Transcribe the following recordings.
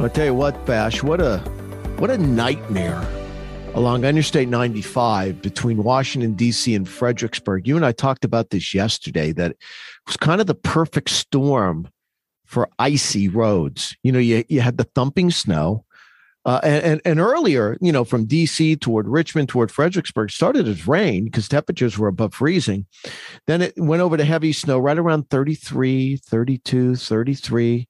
I'll tell you what, Bash, what a nightmare along Interstate 95 between Washington, D.C. and Fredericksburg. You and I talked about this yesterday, that it was kind of the perfect storm for icy roads. You know, you had the thumping snow and earlier, you know, from D.C. toward Richmond, toward Fredericksburg, started as rain because temperatures were above freezing. Then it went over to heavy snow right around 33, 32, 33.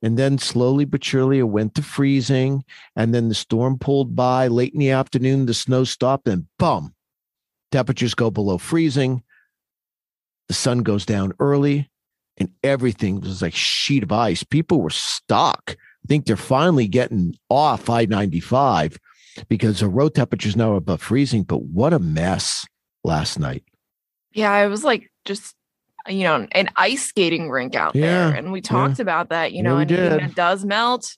And then slowly but surely, it went to freezing. And then the storm pulled by late in the afternoon. The snow stopped and boom, temperatures go below freezing. The sun goes down early and everything was like a sheet of ice. People were stuck. I think they're finally getting off I-95 because the road temperatures now are above freezing. But what a mess last night. Yeah, I was like just, you know, an ice skating rink out there. And we talked about that, you know, and when it does melt,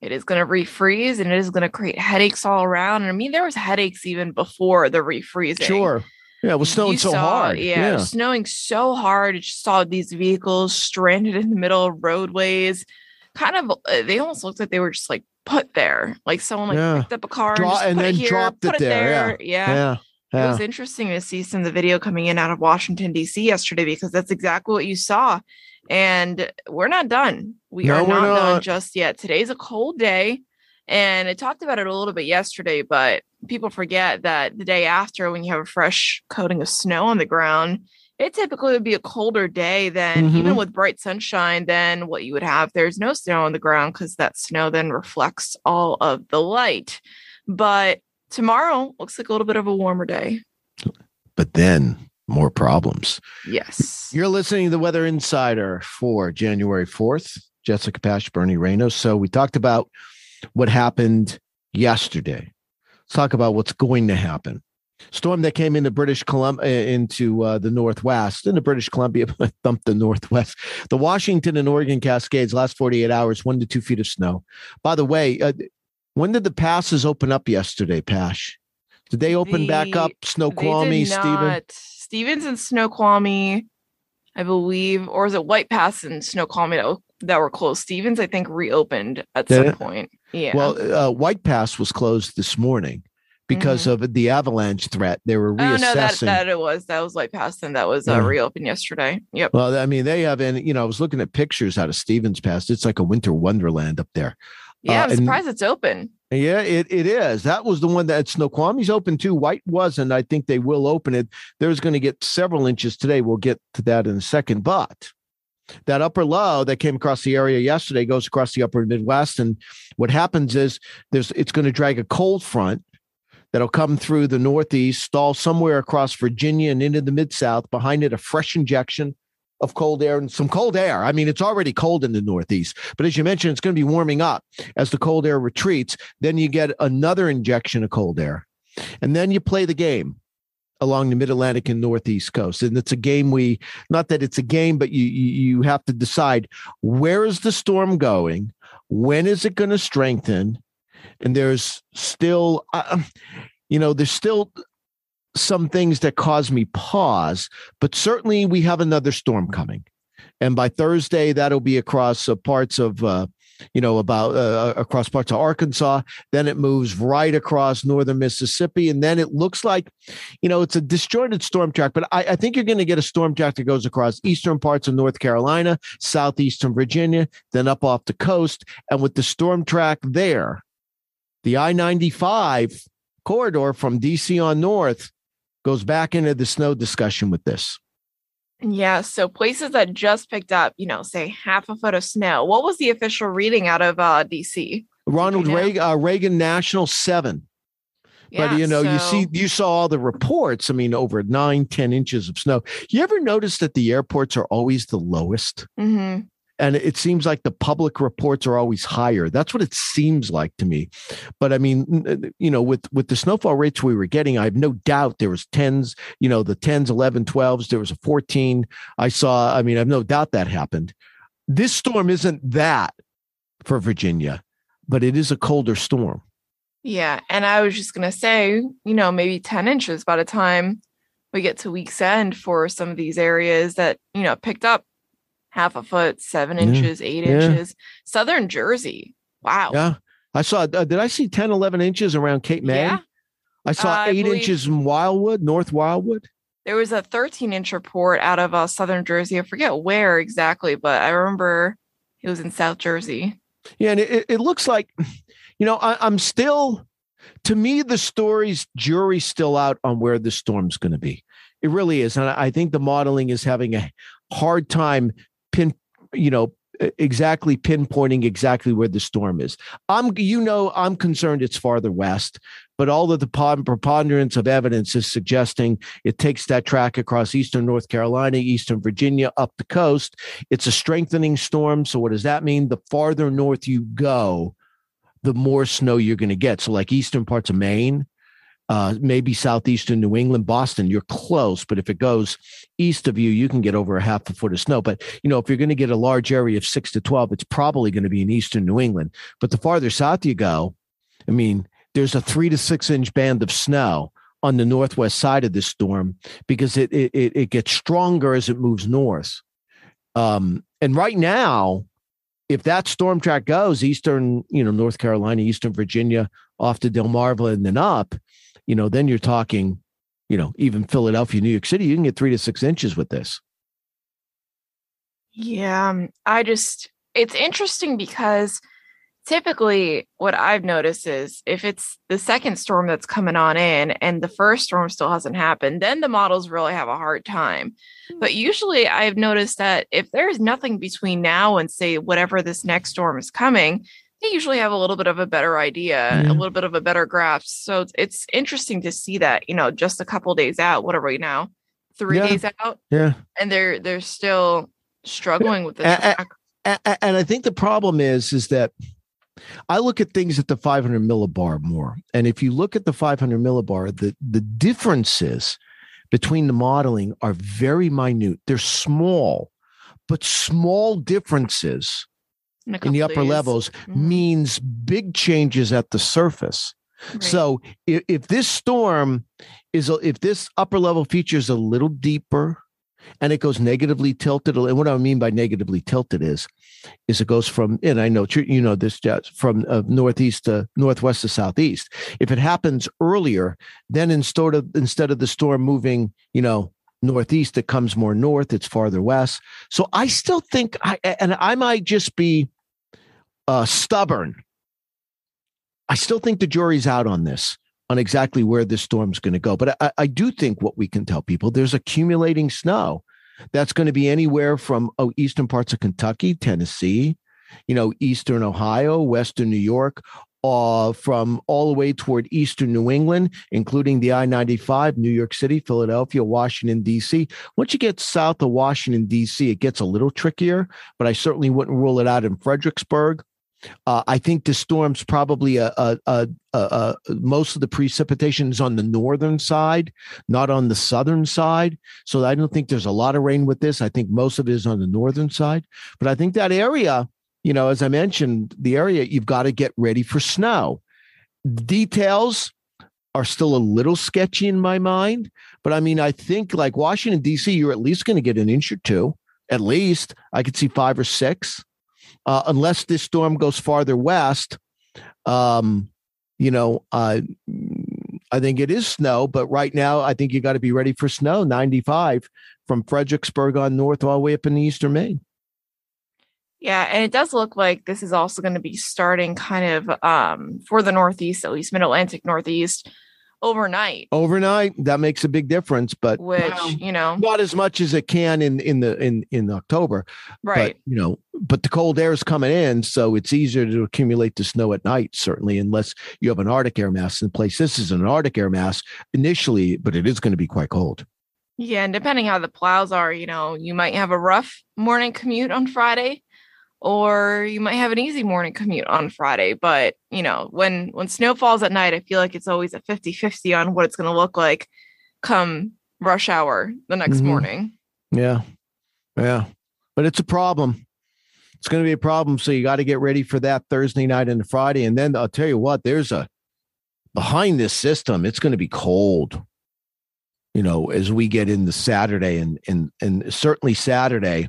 it is going to refreeze and it is going to create headaches all around. And I mean, there was headaches even before the refreezing. Sure. Yeah. It was snowing so hard. Yeah. It was snowing so hard. You just saw these vehicles stranded in the middle of roadways. Kind of, they almost looked like they were just like put there. Like someone like picked up a car and dropped it there. Yeah. Yeah. It was interesting to see some of the video coming in out of Washington, D.C. yesterday, because that's exactly what you saw. And we're not done. We're not done just yet. Today's a cold day. And I talked about it a little bit yesterday, but people forget that the day after, when you have a fresh coating of snow on the ground, it typically would be a colder day than even with bright sunshine than what you would have. There's no snow on the ground because that snow then reflects all of the light. But tomorrow looks like a little bit of a warmer day. But then more problems. Yes. You're listening to the Weather Insider for January 4th. Jessica Pash, Bernie Rayno. So we talked about what happened yesterday. Let's talk about what's going to happen. Storm that came into British Columbia, into the Northwest, into British Columbia, thumped the Northwest. The Washington and Oregon Cascades, last 48 hours, 1 to 2 feet of snow. By the way, when did the passes open up yesterday, Pash? Did they open back up? Snoqualmie, Stevens and Snoqualmie, I believe, or is it White Pass and Snoqualmie that were closed? Stevens, I think, reopened at some point. Yeah. Well, White Pass was closed this morning because of the avalanche threat. They were reassessing. That was White Pass, and that was reopened yesterday. Yep. Well, I mean, they have, and you know, I was looking at pictures out of Stevens Pass. It's like a winter wonderland up there. Yeah, I'm surprised it's open. Yeah, it is. That was the one that Snoqualmie's open too. White wasn't. I think they will open it. There's going to get several inches today. We'll get to that in a second. But that upper low that came across the area yesterday goes across the upper Midwest. And what happens is it's going to drag a cold front that'll come through the Northeast, stall somewhere across Virginia and into the Mid South. Behind it, a fresh injection of cold air and some cold air. I mean, it's already cold in the Northeast, but as you mentioned, it's going to be warming up as the cold air retreats. Then you get another injection of cold air, and then you play the game along the Mid Atlantic and Northeast coast. And it's a game but you have to decide, where is the storm going? When is it going to strengthen? And there's still, some things that cause me pause, but certainly we have another storm coming. And by Thursday, that'll be across parts of Arkansas. Then it moves right across northern Mississippi. And then it looks like, you know, it's a disjointed storm track, but I think you're going to get a storm track that goes across eastern parts of North Carolina, southeastern Virginia, then up off the coast. And with the storm track there, the I-95 corridor from D.C. on north goes back into the snow discussion with this. Yeah. So places that just picked up, you know, say half a foot of snow. What was the official reading out of D.C.? Ronald Reagan National 7. Yeah, but, you know, you saw all the reports. I mean, over 9-10 inches of snow. You ever notice that the airports are always the lowest? Mm-hmm. And it seems like the public reports are always higher. That's what it seems like to me. But I mean, you know, with the snowfall rates we were getting, I have no doubt there was 10s, you know, the 10s, 11, 12s. There was a 14. I saw, I mean, I have no doubt that happened. This storm isn't that for Virginia, but it is a colder storm. Yeah. And I was just going to say, you know, maybe 10 inches by the time we get to week's end for some of these areas that, you know, picked up half a foot, 7 inches, 8 inches. Southern Jersey. Wow. Yeah. I saw, did I see 10, 11 inches around Cape May? Yeah. I saw 8 inches in Wildwood, North Wildwood. There was a 13-inch report out of Southern Jersey. I forget where exactly, but I remember it was in South Jersey. Yeah. And it looks like, you know, I'm still, to me, the jury's still out on where the storm's going to be. It really is. And I think the modeling is having a hard time pinpointing exactly where the storm is. I'm concerned it's farther west, but all of the preponderance of evidence is suggesting it takes that track across eastern North Carolina, eastern Virginia, up the coast. It's a strengthening storm. So what does that mean? The farther north you go, the more snow you're going to get. So like eastern parts of Maine, maybe southeastern New England, Boston, you're close. But if it goes east of you, you can get over a half a foot of snow. But, you know, if you're going to get a large area of 6 to 12, it's probably going to be in eastern New England. But the farther south you go, I mean, there's a 3 to 6 inch band of snow on the northwest side of this storm because it gets stronger as it moves north. And right now, if that storm track goes eastern, you know, North Carolina, eastern Virginia, off to Delmarva and then up, you know, then you're talking, you know, even Philadelphia, New York City, you can get 3 to 6 inches with this. Yeah, it's interesting because typically what I've noticed is if it's the second storm that's coming on in and the first storm still hasn't happened, then the models really have a hard time. But usually I've noticed that if there's nothing between now and say whatever this next storm is coming, they usually have a little bit of a better idea, a little bit of a better grasp. So it's interesting to see that, you know, just a couple of days out, what are we now? 3 days out. Yeah. And they're still struggling with this. And I think the problem is that I look at things at the 500 millibar more. And if you look at the 500 millibar, the differences between the modeling are very minute. They're small, but small differences in the upper levels means big changes at the surface. Right. So if this storm if this upper level feature is a little deeper and it goes negatively tilted, and what I mean by negatively tilted is it goes from, and I know, you know, this from northeast to northwest to southeast. If it happens earlier, then instead of the storm moving, you know, northeast, it comes more north, it's farther west. So I still think, I might just be stubborn. I still think the jury's out on this, on exactly where this storm's going to go. But I do think what we can tell people, there's accumulating snow that's going to be anywhere from eastern parts of Kentucky, Tennessee, you know, eastern Ohio, western New York, from all the way toward eastern New England, including the I-95, New York City, Philadelphia, Washington, D.C. Once you get south of Washington, D.C., it gets a little trickier, but I certainly wouldn't rule it out in Fredericksburg. I think the storm's probably most of the precipitation is on the northern side, not on the southern side. So I don't think there's a lot of rain with this. I think most of it is on the northern side. But I think that area, you know, as I mentioned, the area, you've got to get ready for snow. Details are still a little sketchy in my mind. But I mean, I think like Washington, D.C., you're at least going to get an inch or two. At least I could see 5 or 6 unless this storm goes farther west. You know, I think it is snow. But right now, I think you got to be ready for snow. 95 from Fredericksburg on north all the way up in eastern Maine. Yeah, and it does look like this is also going to be starting kind of for the Northeast, at least Mid Atlantic Northeast, overnight. Overnight, that makes a big difference, but which, you know, not as much as it can in October, right? But, you know, But the cold air is coming in, so it's easier to accumulate the snow at night, certainly, unless you have an Arctic air mass in place. This is an Arctic air mass initially, but it is going to be quite cold. Yeah, and depending how the plows are, you know, you might have a rough morning commute on Friday, or you might have an easy morning commute on Friday. But, you know, when snow falls at night, I feel like it's always a 50-50 on what it's going to look like come rush hour the next morning. Yeah. Yeah. But it's a problem. It's going to be a problem. So you got to get ready for that Thursday night and Friday. And then I'll tell you what, there's a behind this system, it's going to be cold, you know, as we get into Saturday and certainly Saturday.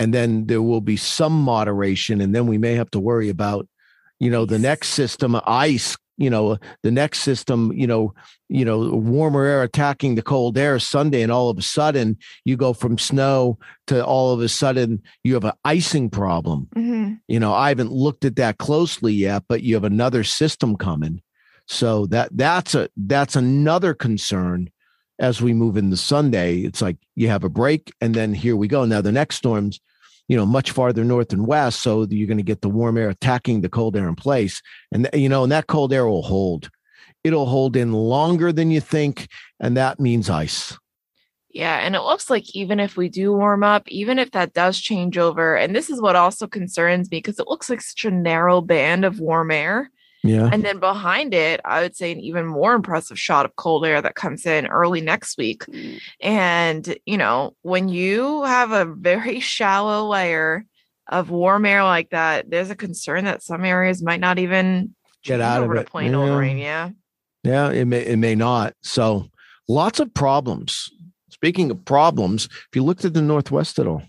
And then there will be some moderation. And then we may have to worry about, you know, the next system, ice, you know, the next system, you know, warmer air attacking the cold air Sunday. And all of a sudden you go from snow to all of a sudden you have an icing problem. Mm-hmm. You know, I haven't looked at that closely yet, but you have another system coming. So that's another concern as we move into Sunday. It's like you have a break and then here we go. Now the next storm's, you know, much farther north and west. So you're going to get the warm air attacking the cold air in place. And, you know, and that cold air will hold. It'll hold in longer than you think. And that means ice. Yeah. And it looks like even if we do warm up, even if that does change over, and this is what also concerns me because it looks like such a narrow band of warm air. Yeah. And then behind it, I would say an even more impressive shot of cold air that comes in early next week. And, you know, when you have a very shallow layer of warm air like that, there's a concern that some areas might not even get out of it. To plain old rain. Yeah. Yeah, it may not. So lots of problems. Speaking of problems, if you looked at the Northwest at all.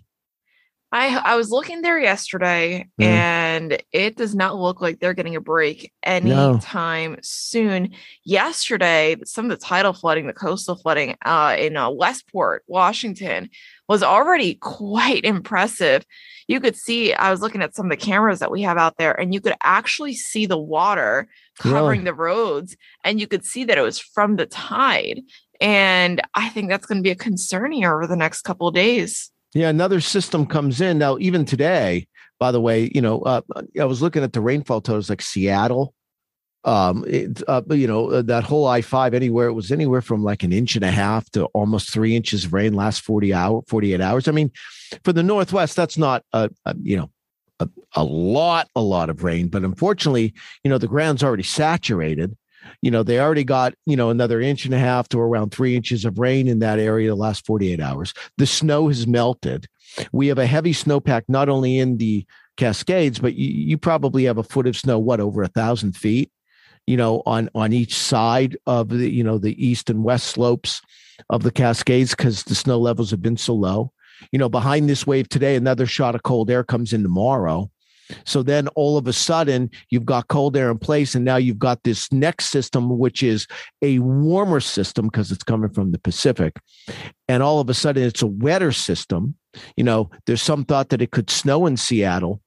I was looking there yesterday and it does not look like they're getting a break anytime soon. Yesterday, some of the tidal flooding, the coastal flooding in Westport, Washington, was already quite impressive. You could see, I was looking at some of the cameras that we have out there and you could actually see the water covering the roads and you could see that it was from the tide. And I think that's going to be a concern here over the next couple of days. Yeah, another system comes in. Now, even today, by the way, you know, I was looking at the rainfall totals like Seattle, you know, that whole I-5 anywhere, it was anywhere from like an inch and a half to almost 3 inches of rain last 48 hours. I mean, for the Northwest, that's not, a lot of rain. But unfortunately, you know, the ground's already saturated. You know, they already got, you know, another inch and a half to around 3 inches of rain in that area the last 48 hours. The snow has melted. We have a heavy snowpack, not only in the Cascades, but you probably have a foot of snow, over 1,000 feet, you know, on each side of the, you know, the east and west slopes of the Cascades because the snow levels have been so low. You know, behind this wave today, another shot of cold air comes in tomorrow. So then all of a sudden you've got cold air in place and now you've got this next system, which is a warmer system because it's coming from the Pacific. And all of a sudden it's a wetter system. You know, there's some thought that it could snow in Seattle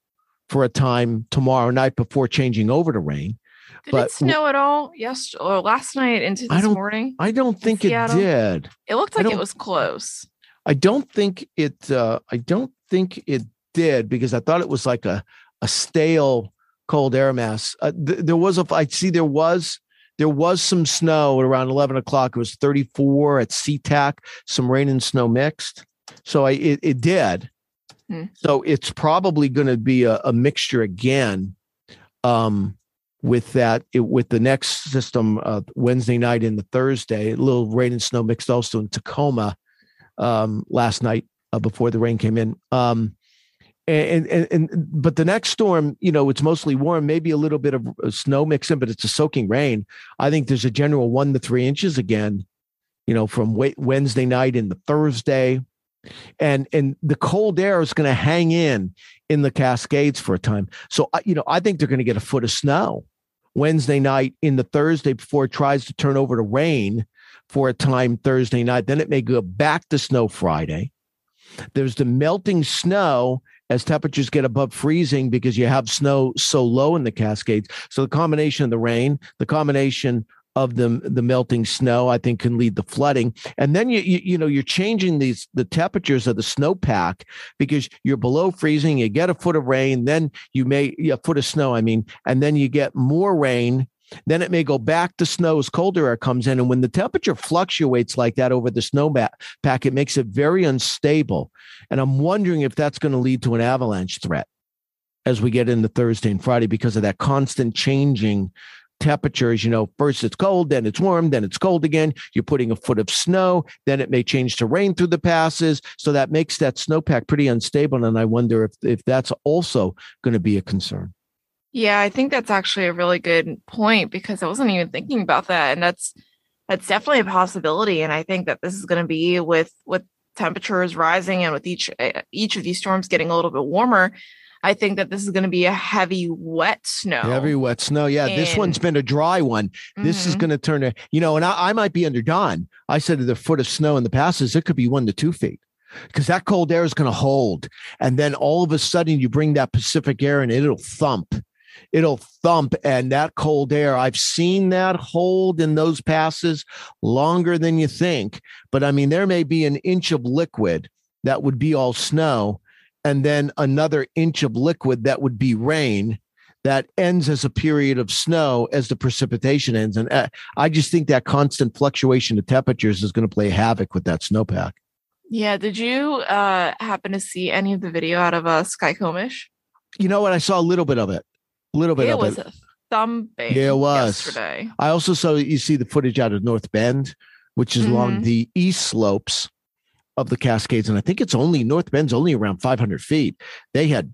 for a time tomorrow night before changing over to rain. Did it snow at all yesterday or last night into this morning? I don't think it did. It looked like it was close. I don't think it did because I thought it was like a stale cold air mass. There was some snow at around 11 o'clock. It was 34 at SeaTac, some rain and snow mixed. So it did. So it's probably going to be a mixture again with the next system Wednesday night into Thursday, a little rain and snow mixed also in Tacoma last night before the rain came in. But the next storm, you know, it's mostly warm, maybe a little bit of snow mixed in, but it's a soaking rain. I think there's a general 1 to 3 inches again, you know, from Wednesday night into Thursday. And the cold air is going to hang in the Cascades for a time. So, you know, I think they're going to get a foot of snow Wednesday night into Thursday before it tries to turn over to rain for a time Thursday night. Then it may go back to snow Friday. There's the melting snow as temperatures get above freezing because you have snow so low in the Cascades. So the combination of the rain, the combination of the melting snow, I think, can lead to flooding. And then you're changing the temperatures of the snowpack, because you're below freezing, you get a foot of rain, then a foot of snow, I mean, and then you get more rain. Then it may go back to snow as colder air comes in. And when the temperature fluctuates like that over the snowpack, it makes it very unstable. And I'm wondering if that's going to lead to an avalanche threat as we get into Thursday and Friday, because of that constant changing temperatures. You know, first it's cold, then it's warm, then it's cold again. You're putting a foot of snow, then it may change to rain through the passes. So that makes that snowpack pretty unstable. And I wonder if that's also going to be a concern. Yeah, I think that's actually a really good point, because I wasn't even thinking about that. And that's definitely a possibility. And I think that this is going to be with temperatures rising and with each of these storms getting a little bit warmer, I think that this is going to be a heavy, wet snow. Heavy, wet snow. Yeah, and this one's been a dry one. Mm-hmm. This is going to turn to, and I might be under Don. I said to the foot of snow in the passes, it could be 1 to 2 feet. Because that cold air is going to hold. And then all of a sudden you bring that Pacific air and it'll thump. It'll thump, and that cold air, I've seen that hold in those passes longer than you think. But I mean, there may be an inch of liquid that would be all snow, and then another inch of liquid that would be rain that ends as a period of snow as the precipitation ends. And I just think that constant fluctuation of temperatures is going to play havoc with that snowpack. Yeah. Did you happen to see any of the video out of Sky Comish? You know what? I saw a little bit of it. It was a thumping. Yeah, it was. Yesterday. I also saw you see the footage out of North Bend, which is along the east slopes of the Cascades, and I think it's only North Bend's only around 500 feet. They had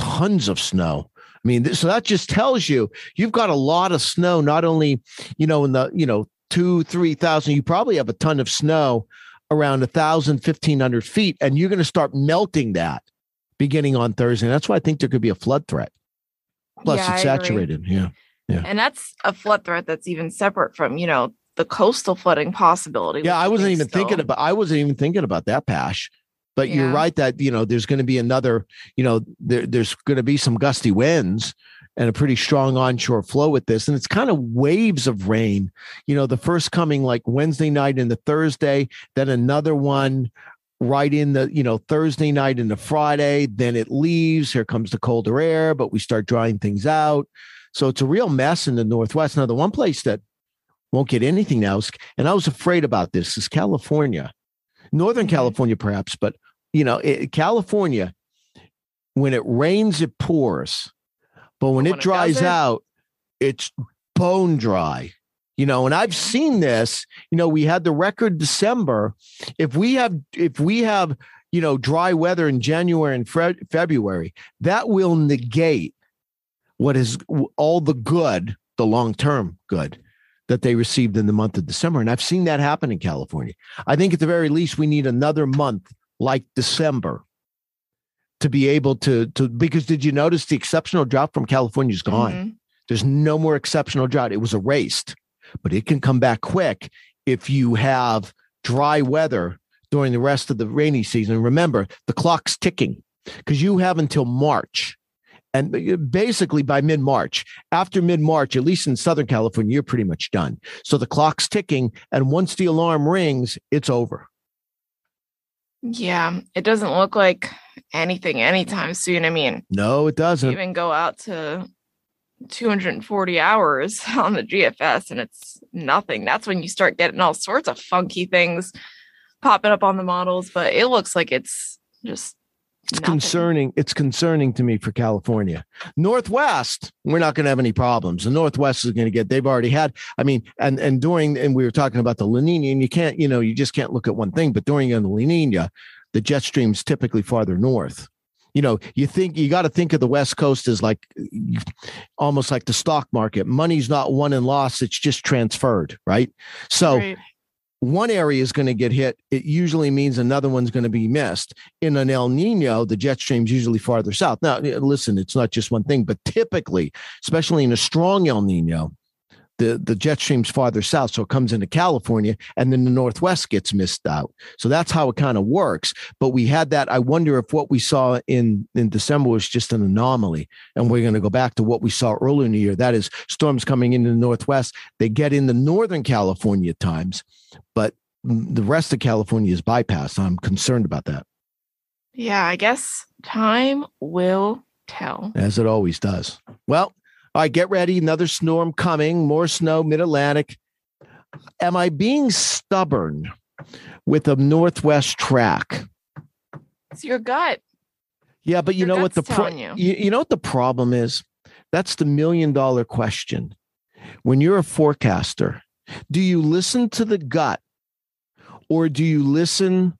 tons of snow. I mean, so that just tells you you've got a lot of snow. Not only in the 2,000-3,000, you probably have a ton of snow around 1,000-1,500 feet, and you're going to start melting that beginning on Thursday. That's why I think there could be a flood threat. Plus, it's saturated. Yeah. And that's a flood threat that's even separate from, the coastal flooding possibility. Yeah, I wasn't even thinking about that, Pash. But you're right that, there's going to be another, there's going to be some gusty winds and a pretty strong onshore flow with this. And it's kind of waves of rain, the first coming like Wednesday night into Thursday, then another one right in the Thursday night into Friday, then it leaves. Here comes the colder air, but we start drying things out. So it's a real mess in the Northwest. Now, the one place that won't get anything now is, and I was afraid about this, is California, Northern California, perhaps, but California, when it rains, it pours, but when it dries out, it's bone dry. And I've seen this, we had the record December. If we have, dry weather in January and February, that will negate what is all the good, the long-term good that they received in the month of December. And I've seen that happen in California. I think at the very least, we need another month like December to be able to because did you notice the exceptional drought from California is gone? Mm-hmm. There's no more exceptional drought. It was erased. But it can come back quick if you have dry weather during the rest of the rainy season. Remember, the clock's ticking because you have until March. And basically by mid-March, after mid-March, at least in Southern California, you're pretty much done. So the clock's ticking. And once the alarm rings, it's over. Yeah, it doesn't look like anything anytime soon. I mean, no, it doesn't. Even go out to 240 hours on the GFS and it's nothing. That's when you start getting all sorts of funky things popping up on the models, but it looks like it's just concerning. It's concerning to me for California. Northwest, we're not going to have any problems. The Northwest is going to get, they've already had, I mean, and we were talking about the La Nina, and you can't, you just can't look at one thing, but during the La Nina, the jet stream's typically farther north. You think you got to think of the West Coast as like almost like the stock market. Money's not won and lost. It's just transferred. Right. So one area is going to get hit. It usually means another one's going to be missed. In an El Nino, the jet stream's usually farther south. Now, listen, it's not just one thing, but typically, especially in a strong El Nino, the jet stream's farther south, so it comes into California, and then the Northwest gets missed out. So that's how it kind of works. But we had that. I wonder if what we saw in December was just an anomaly, and we're going to go back to what we saw earlier in the year. That is, storms coming into the Northwest, they get into Northern California times, but the rest of California is bypassed. I'm concerned about that. Yeah, I guess time will tell. As it always does. Well, all right, get ready. Another storm coming, more snow, mid-Atlantic. Am I being stubborn with a Northwest track? It's your gut. Yeah, but you know what the you know what the problem is? That's the million-dollar question. When you're a forecaster, do you listen to the gut or do you listen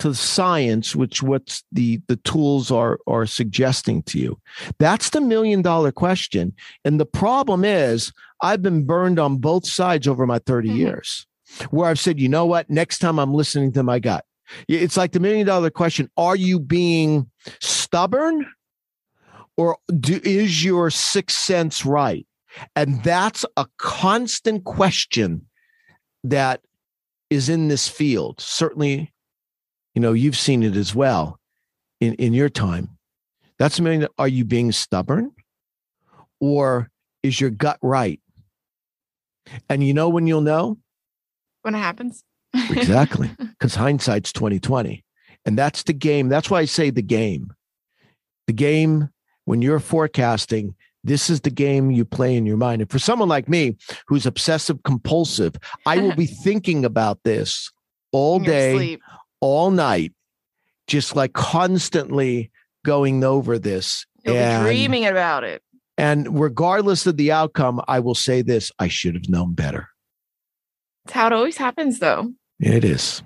to science, which what's the tools are suggesting to you? That's the million-dollar question. And the problem is I've been burned on both sides over my 30 years where I've said, you know what, next time I'm listening to my gut. It's like the million-dollar question. Are you being stubborn or is your sixth sense right? And that's a constant question that is in this field. Certainly, you know, you've seen it as well in your time. That's meaning, are you being stubborn or is your gut right? And you know when you'll know? When it happens. Exactly. Because hindsight's 20/20. And that's the game. That's why I say the game. The game, when you're forecasting, this is the game you play in your mind. And for someone like me who's obsessive compulsive, I will be thinking about this all day. Sleep. All night, just like constantly going over this. You'll be dreaming about it. And regardless of the outcome, I will say this, I should have known better. It's how it always happens, though. It is.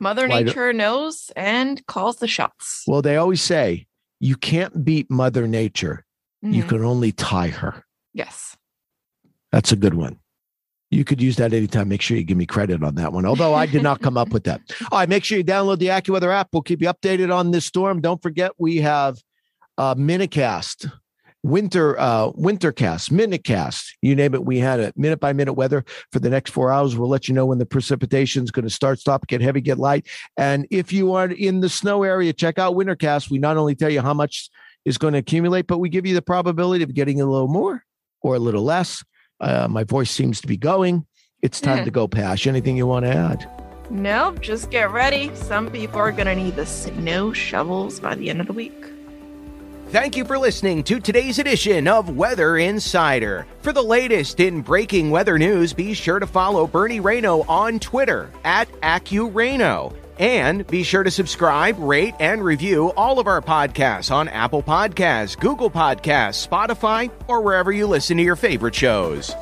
Mother Nature knows and calls the shots. Well, they always say, you can't beat Mother Nature. Mm-hmm. You can only tie her. Yes. That's a good one. You could use that anytime. Make sure you give me credit on that one, although I did not come up with that. All right, make sure you download the AccuWeather app. We'll keep you updated on this storm. Don't forget we have Minicast, Wintercast, Minicast, you name it. We had a minute-by-minute weather for the next 4 hours. We'll let you know when the precipitation is going to start, stop, get heavy, get light. And if you are in the snow area, check out Wintercast. We not only tell you how much is going to accumulate, but we give you the probability of getting a little more or a little less. My voice seems to be going. It's time to go, Pash. Anything you want to add? No, just get ready. Some people are going to need the snow shovels by the end of the week. Thank you for listening to today's edition of Weather Insider. For the latest in breaking weather news, be sure to follow Bernie Rayno on Twitter @AccuRayno. And be sure to subscribe, rate, and review all of our podcasts on Apple Podcasts, Google Podcasts, Spotify, or wherever you listen to your favorite shows.